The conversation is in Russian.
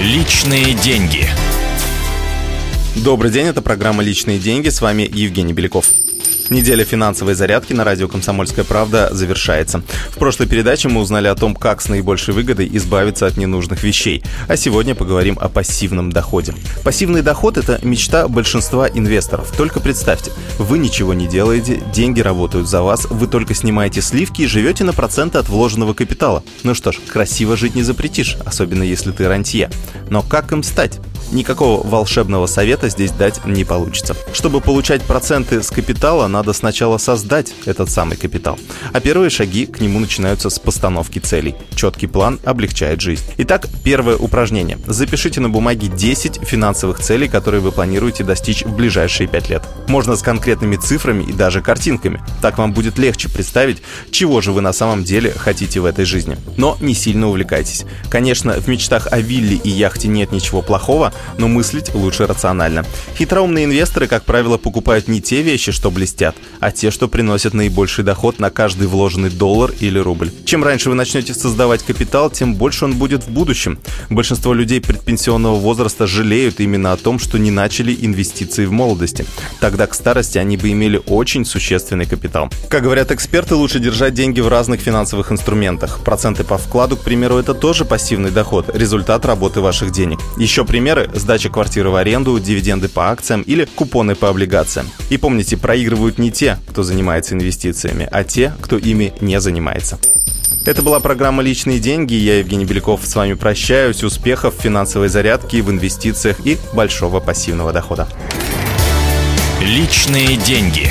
Личные деньги. Добрый день, это программа «Личные деньги». С вами Евгений Беляков. Неделя финансовой зарядки на радио «Комсомольская правда» завершается. В прошлой передаче мы узнали о том, как с наибольшей выгодой избавиться от ненужных вещей. А сегодня поговорим о пассивном доходе. Пассивный доход – это мечта большинства инвесторов. Только представьте, вы ничего не делаете, деньги работают за вас, вы только снимаете сливки и живете на проценты от вложенного капитала. Ну что ж, красиво жить не запретишь, особенно если ты рантье. Но как им стать? Никакого волшебного совета здесь дать не получится. Чтобы получать проценты с капитала, надо сначала создать этот самый капитал. А первые шаги к нему начинаются с постановки целей. Четкий план облегчает жизнь. Итак, первое упражнение. Запишите на бумаге 10 финансовых целей, которые вы планируете достичь в ближайшие 5 лет. Можно с конкретными цифрами и даже картинками. Так вам будет легче представить, чего же вы на самом деле хотите в этой жизни. Но не сильно увлекайтесь. Конечно, в мечтах о вилле и яхте нет ничего плохого, но мыслить лучше рационально. Хитроумные инвесторы, как правило, покупают не те вещи, что блестят, а те, что приносят наибольший доход на каждый вложенный доллар или рубль. Чем раньше вы начнете создавать капитал, тем больше он будет в будущем. Большинство людей предпенсионного возраста жалеют именно о том, что не начали инвестиции в молодости. Тогда к старости они бы имели очень существенный капитал. Как говорят эксперты, лучше держать деньги в разных финансовых инструментах. Проценты по вкладу, к примеру, это тоже пассивный доход, результат работы ваших денег. Еще примеры: сдача квартиры в аренду, дивиденды по акциям или купоны по облигациям. И помните, проигрывают не те, кто занимается инвестициями, а те, кто ими не занимается. Это была программа «Личные деньги». Я, Евгений Беляков, с вами прощаюсь. Успехов в финансовой зарядке, в инвестициях и большого пассивного дохода. «Личные деньги».